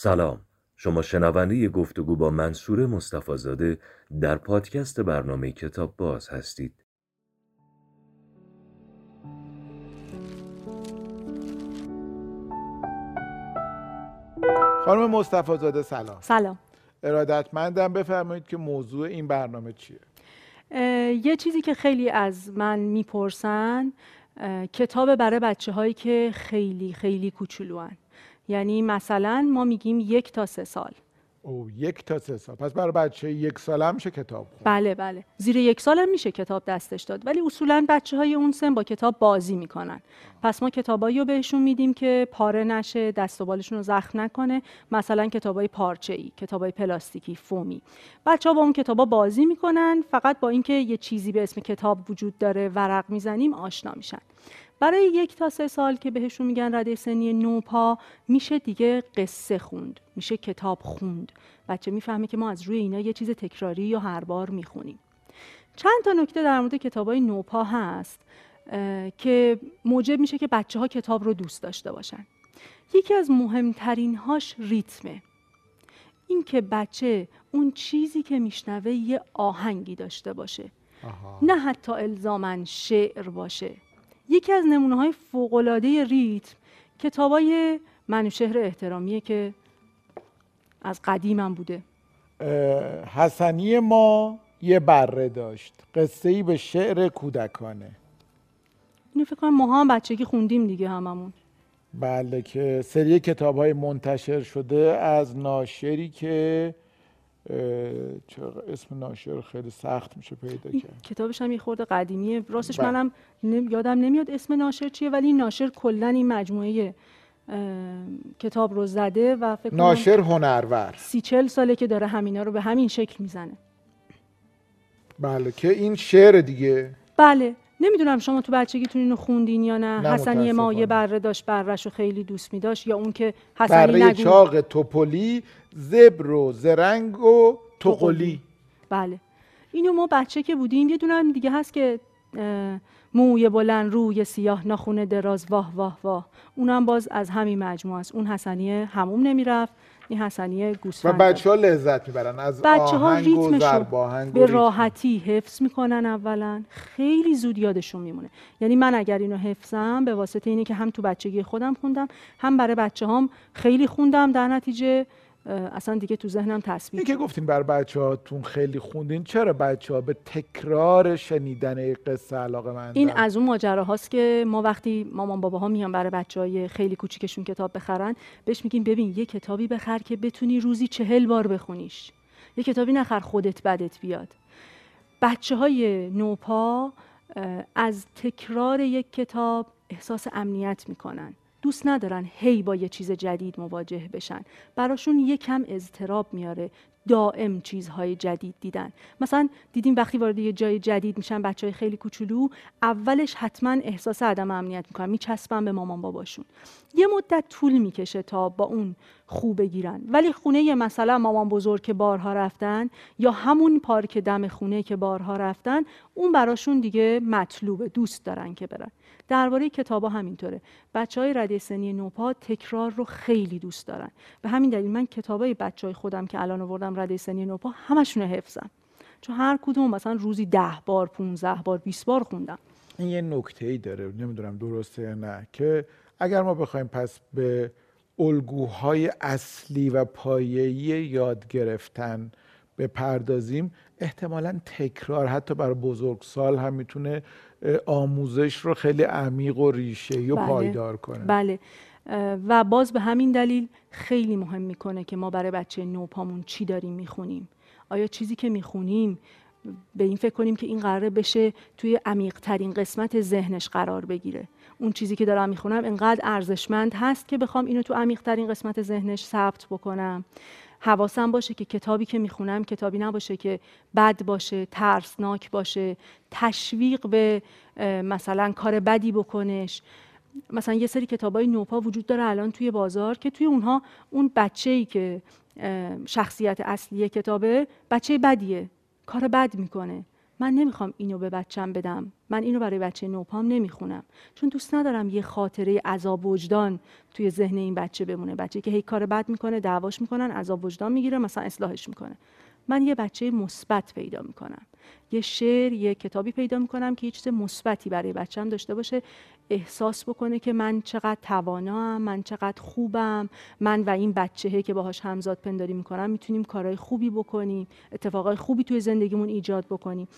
سلام، شما شنونده گفتگو با منصوره مصطفیزاده در پادکست برنامه کتاب باز هستید. خانم مصطفیزاده سلام. سلام. ارادتمندم بفرمایید که موضوع این برنامه چیه؟ یه چیزی که خیلی از من میپرسن کتاب برای بچه‌هایی که خیلی خیلی کوچولوان. یعنی مثلا ما میگیم 1 تا 3 سال. او 1 تا 3 سال. پس برای بچه 1 ساله هم میشه کتاب خوند. بله بله. زیر 1 سال هم میشه کتاب دستش داد. ولی اصولاً بچه‌های اون سن با کتاب بازی میکنن. پس ما کتابایی رو بهشون میدیم که پاره نشه، دست و بالشون رو زخم نکنه. مثلا کتابای پارچه‌ای، کتابای پلاستیکی، فومی. بچه‌ها با اون کتابا بازی میکنن، فقط با اینکه یه چیزی به اسم کتاب وجود داره، ورق میزنیم آشنا میشن. برای 1 تا 3 سال که بهشون میگن رده سنی 9 پا میشه دیگه قصه خوند، میشه کتاب خوند. بچه میفهمه که ما از روی اینا یه چیز تکراری یا هر بار میخونیم. چند تا نکته در مورد کتابای 9 پا هست که موجب میشه که بچه ها کتاب رو دوست داشته باشن. یکی از مهمترین هاش ریتمه. این که بچه اون چیزی که میشنوه یه آهنگی داشته باشه. نه حتی الزاماً شعر باشه. یکی از نمونه‌های فوق‌العاده ریتم کتابای شهر احترامیه که از قدیم هم بوده. حسنی ما یه بره داشت، قصه‌ای به شعر کودکانه. اینو فکر کنم ما هم بچگی خوندیم دیگه هممون. بله، که سری کتاب‌های منتشر شده از ناشری که چرا اسم ناشر خیلی سخت میشه پیدا کرد. کتابش هم یه خورده قدیمیه راستش. منم یادم نمیاد اسم ناشر چیه، ولی ناشر کلا این مجموعه کتاب رو زده و فکر کنم ناشر هنرور 30-40 ساله که داره همینا رو به همین شکل میزنه. بله، که این شعر دیگه. بله، نمیدونم شما تو بچگیتون اینو خوندین یا نه. حسنی ما یه بره داشت، بره‌شو خیلی دوست می‌داشت. یا اون که حسنی نگو چاق توپولی، زبر و زرنگ و توقلی. بله، اینو ما بچه که بودیم. یه دونم دیگه هست که موی بلند روی سیاه ناخن دراز واه واه واه، اونم باز از همین مجموعه است. اون حسنیه هموم نمیرفت، این حسنیه گوسفند. و بچه‌ها لذت میبرن از آهنگ و ضرب آهنگ به راحتی حفظ میکنن. اولا خیلی زود یادشون میمونه. یعنی من اگر اینو حفظم به واسطه اینه که هم تو بچگی خودم خوندم، هم برای بچه‌هام خیلی خوندم، در نتیجه اصلا دیگه تو ذهنم تثبیت. اینکه گفتین بر بچه‌هاتون خیلی خوندین، چرا بچه‌ها به تکرار شنیدن قصه علاقه‌مندن؟ این از اون ماجراهاست که ما وقتی مامان باباها میان برای بچه‌های خیلی کوچیکشون کتاب بخرن، بهش میگیم ببین یه کتابی بخر که بتونی روزی 40 بار بخونیش. یه کتابی نخر خودت بدت بیاد. بچه‌های 9 پا از تکرار یک کتاب احساس امنیت میکنن. دوست ندارن هی با یه چیز جدید مواجه بشن. براشون یکم اضطراب میاره دائم چیزهای جدید دیدن. مثلا دیدیم وقتی وارد یه جای جدید میشن بچهای خیلی کوچولو، اولش حتما احساس عدم امنیت میکنن، میچسبن به مامان باباشون. یه مدت طول میکشه تا با اون خو بگیرن. ولی خونه مثلا مامان بزرگ که بارها رفتن، یا همون پارک دم خونه که بارها رفتن، اون براشون دیگه مطلوبه، دوست دارن که برن. درباره کتابا همینطوره. بچهای رده سنی 9 پا تکرار رو خیلی دوست دارن. به همین دلیل من کتابای بچهای خودم که الان آوردم رده سنی 9 پا همشون رو حفظم، چون هر کدوم مثلا روزی 10 بار 15 بار 20 بار خوندم. این یه نکته‌ای داره، نمیدونم درسته یا نه، که اگر ما بخوایم پس به الگوهای اصلی و پایه‌ای یاد گرفتن بپردازیم، احتمالاً تکرار حتی برای بزرگسال هم میتونه آموزش رو خیلی عمیق و ریشه‌ای و پایدار کنه. بله، و باز به همین دلیل خیلی مهم میکنه که ما برای بچه 9 پامون چی داریم میخونیم. آیا چیزی که میخونیم به این فکر کنیم که این قراره بشه توی عمیق‌ترین قسمت ذهنش قرار بگیره. اون چیزی که دارم میخونم انقدر ارزشمند هست که بخوام اینو تو عمیق‌ترین قسمت ذهنش ثبت بکنم. حواسم باشه که کتابی که میخونم کتابی نباشه که بد باشه، ترسناک باشه، تشویق به مثلا کار بدی بکنش. مثلا یه سری کتابای 9 پا وجود داره الان توی بازار که توی اونها اون بچه‌ای که شخصیت اصلی کتابه بچه بدیه، کار بد میکنه، من نمیخوام اینو به بچم بدم، من اینو برای بچه نوپام نمیخونم، چون دوست ندارم یه خاطره عذاب وجدان توی ذهن این بچه بمونه. بچه که هی کار بد میکنه، دعواش میکنن، عذاب وجدان میگیره، مثلا اصلاحش میکنه. من یه بچه مثبت پیدا میکنم، یه شعر، یه کتابی پیدا میکنم که یه چیز مثبتی برای بچه‌م داشته باشه، احساس بکنه که من چقدر توانام، من چقدر خوبم، من و این بچه‌ای که باهاش همزاد پنداری میکنم میتونیم کارهای خوبی بکنیم، اتفاقای خوبی توی زندگیمون ایجاد بکنیم.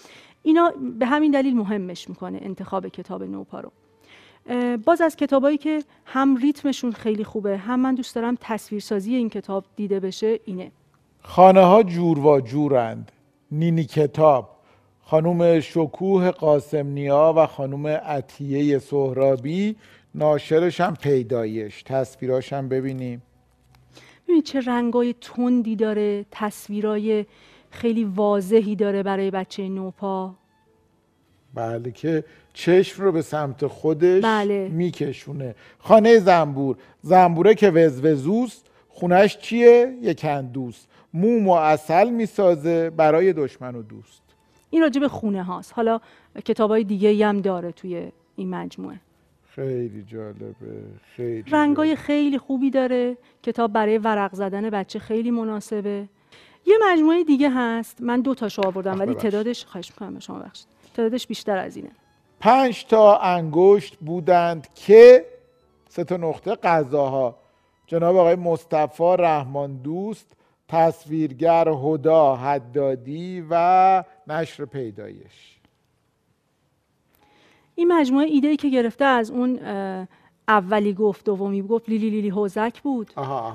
اینا به همین دلیل مهمش میکنه انتخاب کتاب نوپا رو. باز از کتابایی که هم ریتمشون خیلی خوبه، هم من دوست دارم تصویرسازی این کتاب دیده بشه، اینه خانه ها جور و جورند، نینی کتاب، خانم شکوه قاسم نیا و خانم عطیه سهرابی، ناشرش هم پیدایش. تصویراش هم ببینیم. ببینید چه رنگای تندی داره، تصویرای خیلی واضحی داره برای بچه نوپا. بله که چشم رو به سمت خودش میکشونه. خانه زنبور، زنبوره که وزوزوست، خونش چیه؟ یک اندوست، موم و عسل میسازه برای دشمن و دوست. این راجع به خونه هاست. حالا کتابای دیگه هم داره توی این مجموعه. خیلی جالبه، خیلی رنگای خیلی خوبی داره. کتاب برای ورق زدن بچه خیلی مناسبه. یه مجموعه دیگه هست، من دو تاشو آوردم ولی تعدادش، خواهش می‌کنم شما ببخشید، تعدادش بیشتر از اینه. 5 تا انگشت بودند که 3 تا نقطه قضاها، جناب آقای مصطفی رحمان دوست، تصویرگر هدا حدادی و نشر پیدایش. این مجموعه ایده‌ای که گرفته از اون اولی گفت دومی گفت لی لی لی لی هوزک بود.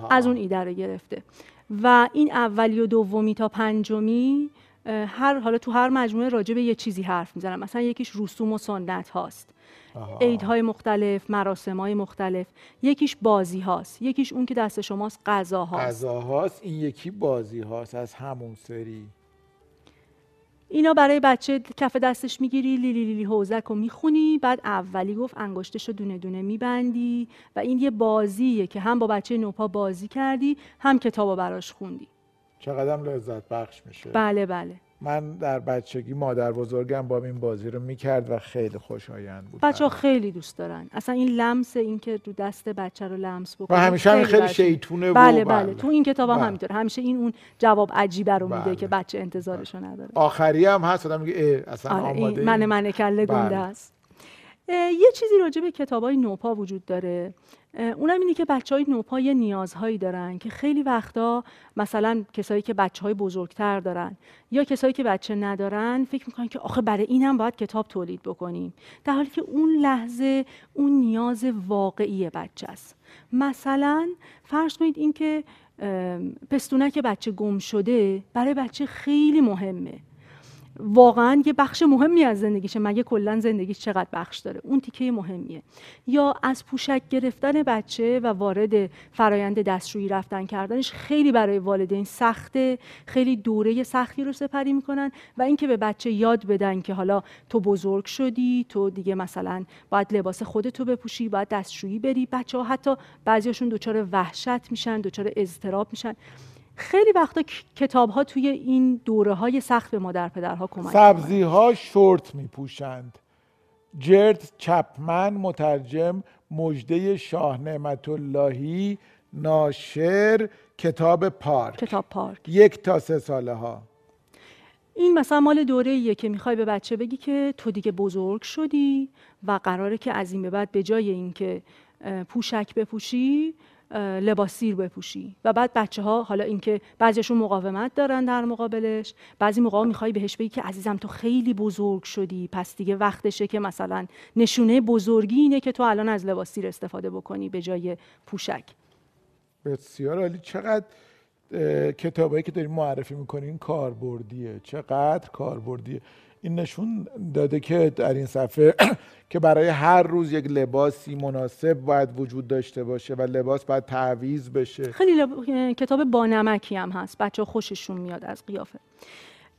از اون ایده رو گرفته و این اولی و دومی تا پنجمی حالا تو هر مجموعه راجع به یه چیزی حرف میزنم. مثلا یکیش رسوم و سنت هاست، عیدهای مختلف، مراسم‌های مختلف. یکیش بازی هاست، یکیش اون که دست شماست غذا هاست. غذا هاست، این یکی بازی هاست از همون سری. اینا برای بچه کف دستش میگیری، لی لی لی هوزک رو میخونی، بعد اولی گفت انگشتش رو دونه دونه میبندی و این یه بازیه که هم با بچه نوپا بازی کردی، هم کتابو براش خوندی. چقدر لذت بخش میشه. بله بله. من در بچگی مادر بزرگم با این بازی رو میکرد و خیلی خوشایند بود. بچه ها خیلی دوست دارن. اصلا این لمس، این که دو دست بچه رو لمس بکنه و همیشه هم خیلی شیطونه. بله بله. تو این کتاب هم همینطوره. همیشه این اون جواب عجیبه رو میده که بچه انتظارشو نداره. آخری هم هست آدم میگه اصلا آماده این. من کله گنده است. یه چیزی راجع به کتابای نوپا وجود داره. اونم اینه که بچهای نوپا یه نیازهایی دارن که خیلی وقتا مثلا کسایی که بچهای بزرگتر دارن یا کسایی که بچه ندارن فکر میکنن که آخه برای اینم باید کتاب تولید بکنیم، در حالی که اون لحظه اون نیاز واقعی بچه است. مثلا فرض کنید این که پستونک بچه گم شده برای بچه خیلی مهمه، واقعا یه بخش مهمی از زندگیشه، مگه کلا زندگیش چقدر بخش داره، اون تیکه مهمیه. یا از پوشک گرفتن بچه و وارد فرایند دستشویی رفتن کردنش خیلی برای والدین سخته، خیلی دوره سختی رو سپری میکنن و اینکه به بچه یاد بدن که حالا تو بزرگ شدی، تو دیگه مثلا باید لباس خودتو بپوشی، باید دستشویی بری. بچه‌ها حتی بعضیاشون دچار وحشت میشن، دچار اضطراب میشن. خیلی وقتا کتاب‌ها توی این دوره‌های سخت به مادر پدرها کمک می‌کنند. سبزی‌ها شورت می‌پوشند. جرد چاپمن مترجم، مژده شاه نعمت‌اللهی ناشر، کتاب پارک. کتاب پارک 1 تا 3 ساله‌ها. این مثلا مال دوره‌ایه که می‌خوای به بچه بگی که تو دیگه بزرگ شدی و قراره که از این به بعد به جای اینکه پوشک بپوشی لباس سیر بپوشی. و بعد بچه‌ها حالا اینکه بعضیشون مقاومت دارن در مقابلش، بعضی موقعا می‌خوای بهش بگی که عزیزم تو خیلی بزرگ شدی، پس دیگه وقتشه که مثلا نشونه بزرگی اینه که تو الان از لباس سیر استفاده بکنی به جای پوشک. بسیار عالی. چقدر کتابایی که دارین معرفی می‌کنین کاربردیه، چقدر کاربردیه. این نشون داده که در این صفحه که برای هر روز یک لباسی مناسب باید وجود داشته باشه و لباس باید تعویض بشه. خیلی کتاب بانمکی هم هست، بچه‌ها خوششون میاد از قیافه.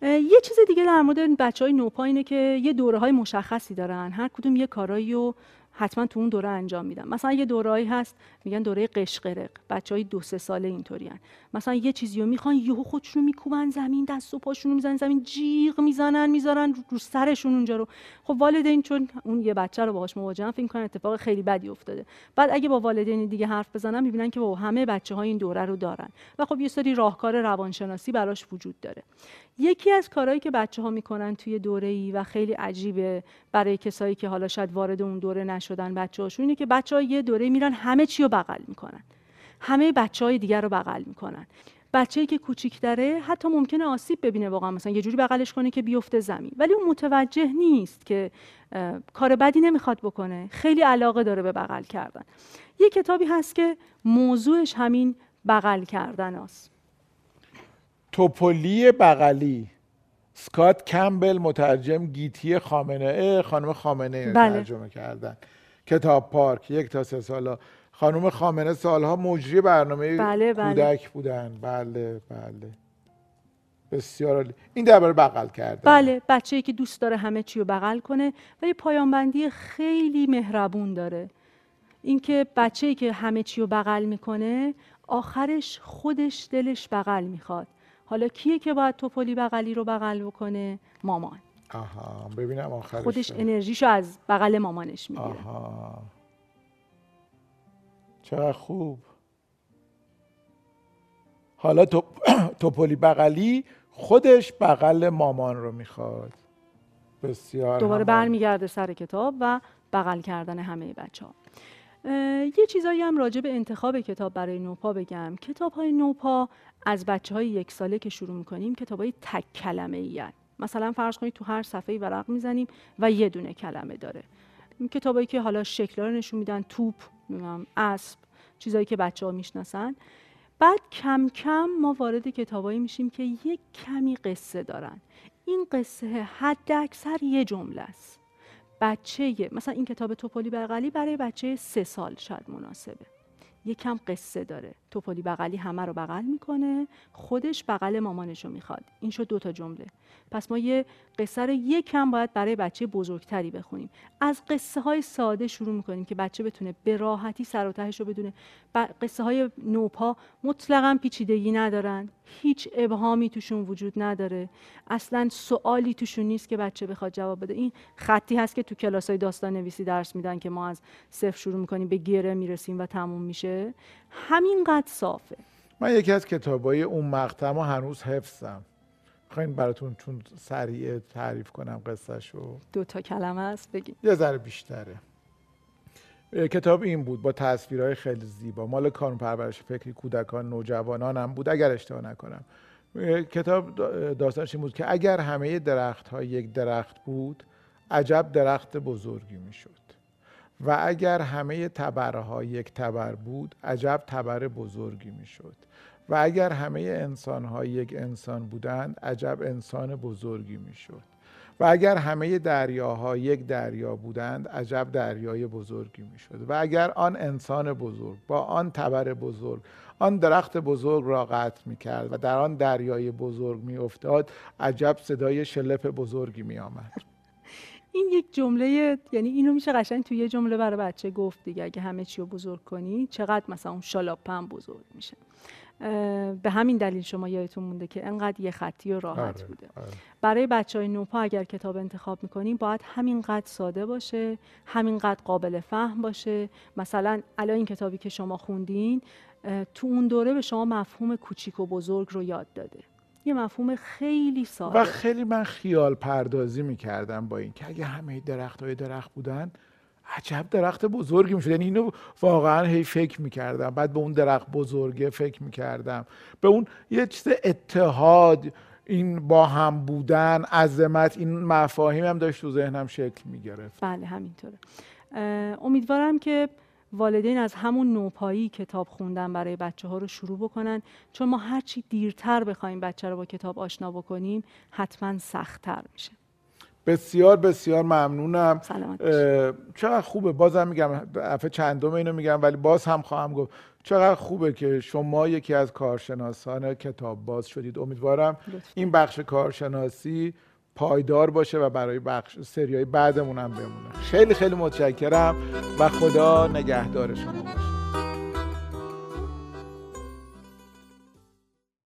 یه چیز دیگه در مورد بچه‌های نوپا اینه که یه دوره‌های مشخصی دارن، هر کدوم یه کارایی رو حتما تو اون دوره انجام میدم. مثلا یه دوره‌ای هست میگن دوره قشقرق، بچهای 2-3 ساله اینطورین، مثلا یه چیزی رو میخوان، یهو خودشونو میکوبن زمین، دست و پاشونو میزنن زمین، جیغ میزنن، میذارن رو سرشون اونجا رو. خب والدین چون اون یه بچه رو باهاش مواجهن فکر می‌کنن اتفاق خیلی بدی افتاده. بعد اگه با والدین دیگه حرف بزنن میبینن که با همه بچه‌های این دوره رو دارن و خب یه سری راهکار روانشناسی براش وجود داره. یکی از کارهایی که بچه‌ها میکنن توی دوره‌ای و خیلی عجیبه برای کسایی که حالا شاید وارد اون دوره نشدن بچه‌هاشون، اینه که بچه‌ها یه دوره میرن همه چی رو بغل میکنن، همه بچه‌های دیگر رو بغل میکنن. بچه‌ای که کوچیک‌تره حتی ممکنه آسیب ببینه، واقعا مثلا یه جوری بغلش کنه که بیفته زمین، ولی اون متوجه نیست که کار بدی نمیخواد بکنه، خیلی علاقه داره به بغل کردن. یه کتابی هست که موضوعش همین بغل کردن است. توپولی بغلی، اسکات کمبل مترجم، گیتی خامنه، خانم خامنه ترجمه کردن. کتاب پارک 1 تا 3 ساله، خانم خامنه سالها مجری برنامه کودک بودن. بله بسیار عالی. این درباره بغل کردن، بله، بچه‌ای که دوست داره همه چی رو بغل کنه و یه پایان‌بندی خیلی مهربون داره. اینکه بچه‌ای که همه چی رو بغل میکنه آخرش خودش دلش بغل میخواد. حالا کیه که باید توپولی بغلی رو بغل بکنه؟ مامان. آها، ببینم آخرش خودش انرژیشو از بغل مامانش میگیره. آها، چقدر خوب. حالا توپولی بغلی خودش بغل مامان رو میخواد. بسیار، دوباره برمیگرده سر کتاب و بغل کردن همه بچه‌ها. یه چیزایی هم راجع به انتخاب کتاب برای نوپا بگم. کتاب‌های نوپا از بچه‌های 1 ساله که شروع می‌کنیم کتاب‌های تک کلمه‌ای هستند. مثلا فرض کنید تو هر صفحه ورق می‌زنیم و یه دونه کلمه داره. کتابایی که حالا شکل‌ها رو نشون میدن، توپ، اسب، چیزایی که بچه‌ها میشناسن. بعد کم کم ما وارد کتابایی میشیم که یک کمی قصه دارن. این قصه حداکثر یه جمله است. بچه مثلا این کتاب توپولی بغلی برای بچه 3 سال شاید مناسبه، یکم قصه داره. توپولی بغلی همه رو بغل میکنه، خودش بغل مامانش رو میخواد. این شد 2 تا جمله. پس ما یه قصه رو یکم باید برای بچه بزرگتری بخونیم. از قصه های ساده شروع میکنیم که بچه بتونه به راحتی سر و تهش رو بدونه. قصه های نوپا مطلقاً پیچیدگی ندارن، هیچ ابهامی توشون وجود نداره، اصلا سوالی توشون نیست که بچه بخواد جواب بده. این خطی هست که تو کلاس‌های داستان نویسی درس میدن که ما از صفر شروع میکنیم به گره میرسیم و تموم میشه، همینقدر صافه. من یکی از کتابای اون مقطع ما هنوز حفظم، میخواین براتون چون سریع تعریف کنم قصهشو؟ 2 تا کلمه است، بگید. یه ذره بیشتره. کتاب این بود با تصویرهای خیلی زیبا، مال کانون پرورش فکری کودکان نوجوانان هم بود اگر اشتباه نکنم. کتاب داستانش این بود که اگر همه درخت‌ها یک درخت بود عجب درخت بزرگی میشد و اگر همه تبرها یک تبر بود عجب تبر بزرگی میشد و اگر همه انسان‌ها یک انسان بودند عجب انسان بزرگی میشد و اگر همه دریاها یک دریا بودند عجب دریای بزرگی میشد و اگر آن انسان بزرگ با آن تبر بزرگ آن درخت بزرگ را قطع میکرد و در آن دریای بزرگ میافتاد عجب صدای شلپ بزرگی میآمد. این یک جمله، یعنی اینو میشه قشنگ توی یه جمله برای بچه گفت دیگه. اگه همه چی رو بزرگ کنی چقدر مثلا اون شالاپم بزرگ میشه. به همین دلیل شما یادتون مونده که انقدر یه خطی و راحت بوده. برای بچه‌های نوپا اگر کتاب انتخاب می‌کنیم باید همینقدر ساده باشه، همینقدر قابل فهم باشه. مثلا الان این کتابی که شما خوندین تو اون دوره به شما مفهوم کوچیک و بزرگ رو یاد داده، یه مفهوم خیلی ساده. و خیلی من خیال پردازی می‌کردم با این که اگه همه درخت‌های درخت بودن عجب درخت بزرگی میشد، یعنی اینو واقعا هی فکر میکردم. بعد به اون درخت بزرگه فکر میکردم، به اون یه چیز اتحاد، این با هم بودن، عظمت، این مفاهیم هم داشت تو ذهنم شکل میگرفت. بله همینطوره. امیدوارم که والدین از همون نوپایی کتاب خوندن برای بچه ها رو شروع بکنن، چون ما هرچی دیرتر بخوایم بچه رو با کتاب آشنا بکنیم حتما سخت‌تر میشه. بسیار بسیار ممنونم. چقدر خوبه، بازم میگم، دفعه چندم اینو میگم ولی باز هم خواهم گفت، چقدر خوبه که شما یکی از کارشناسان کتاب باز شدید. امیدوارم این بخش کارشناسی پایدار باشه و برای سریای بعدمون هم بمونه. خیلی خیلی متشکرم و خدا نگهدار شما باشه.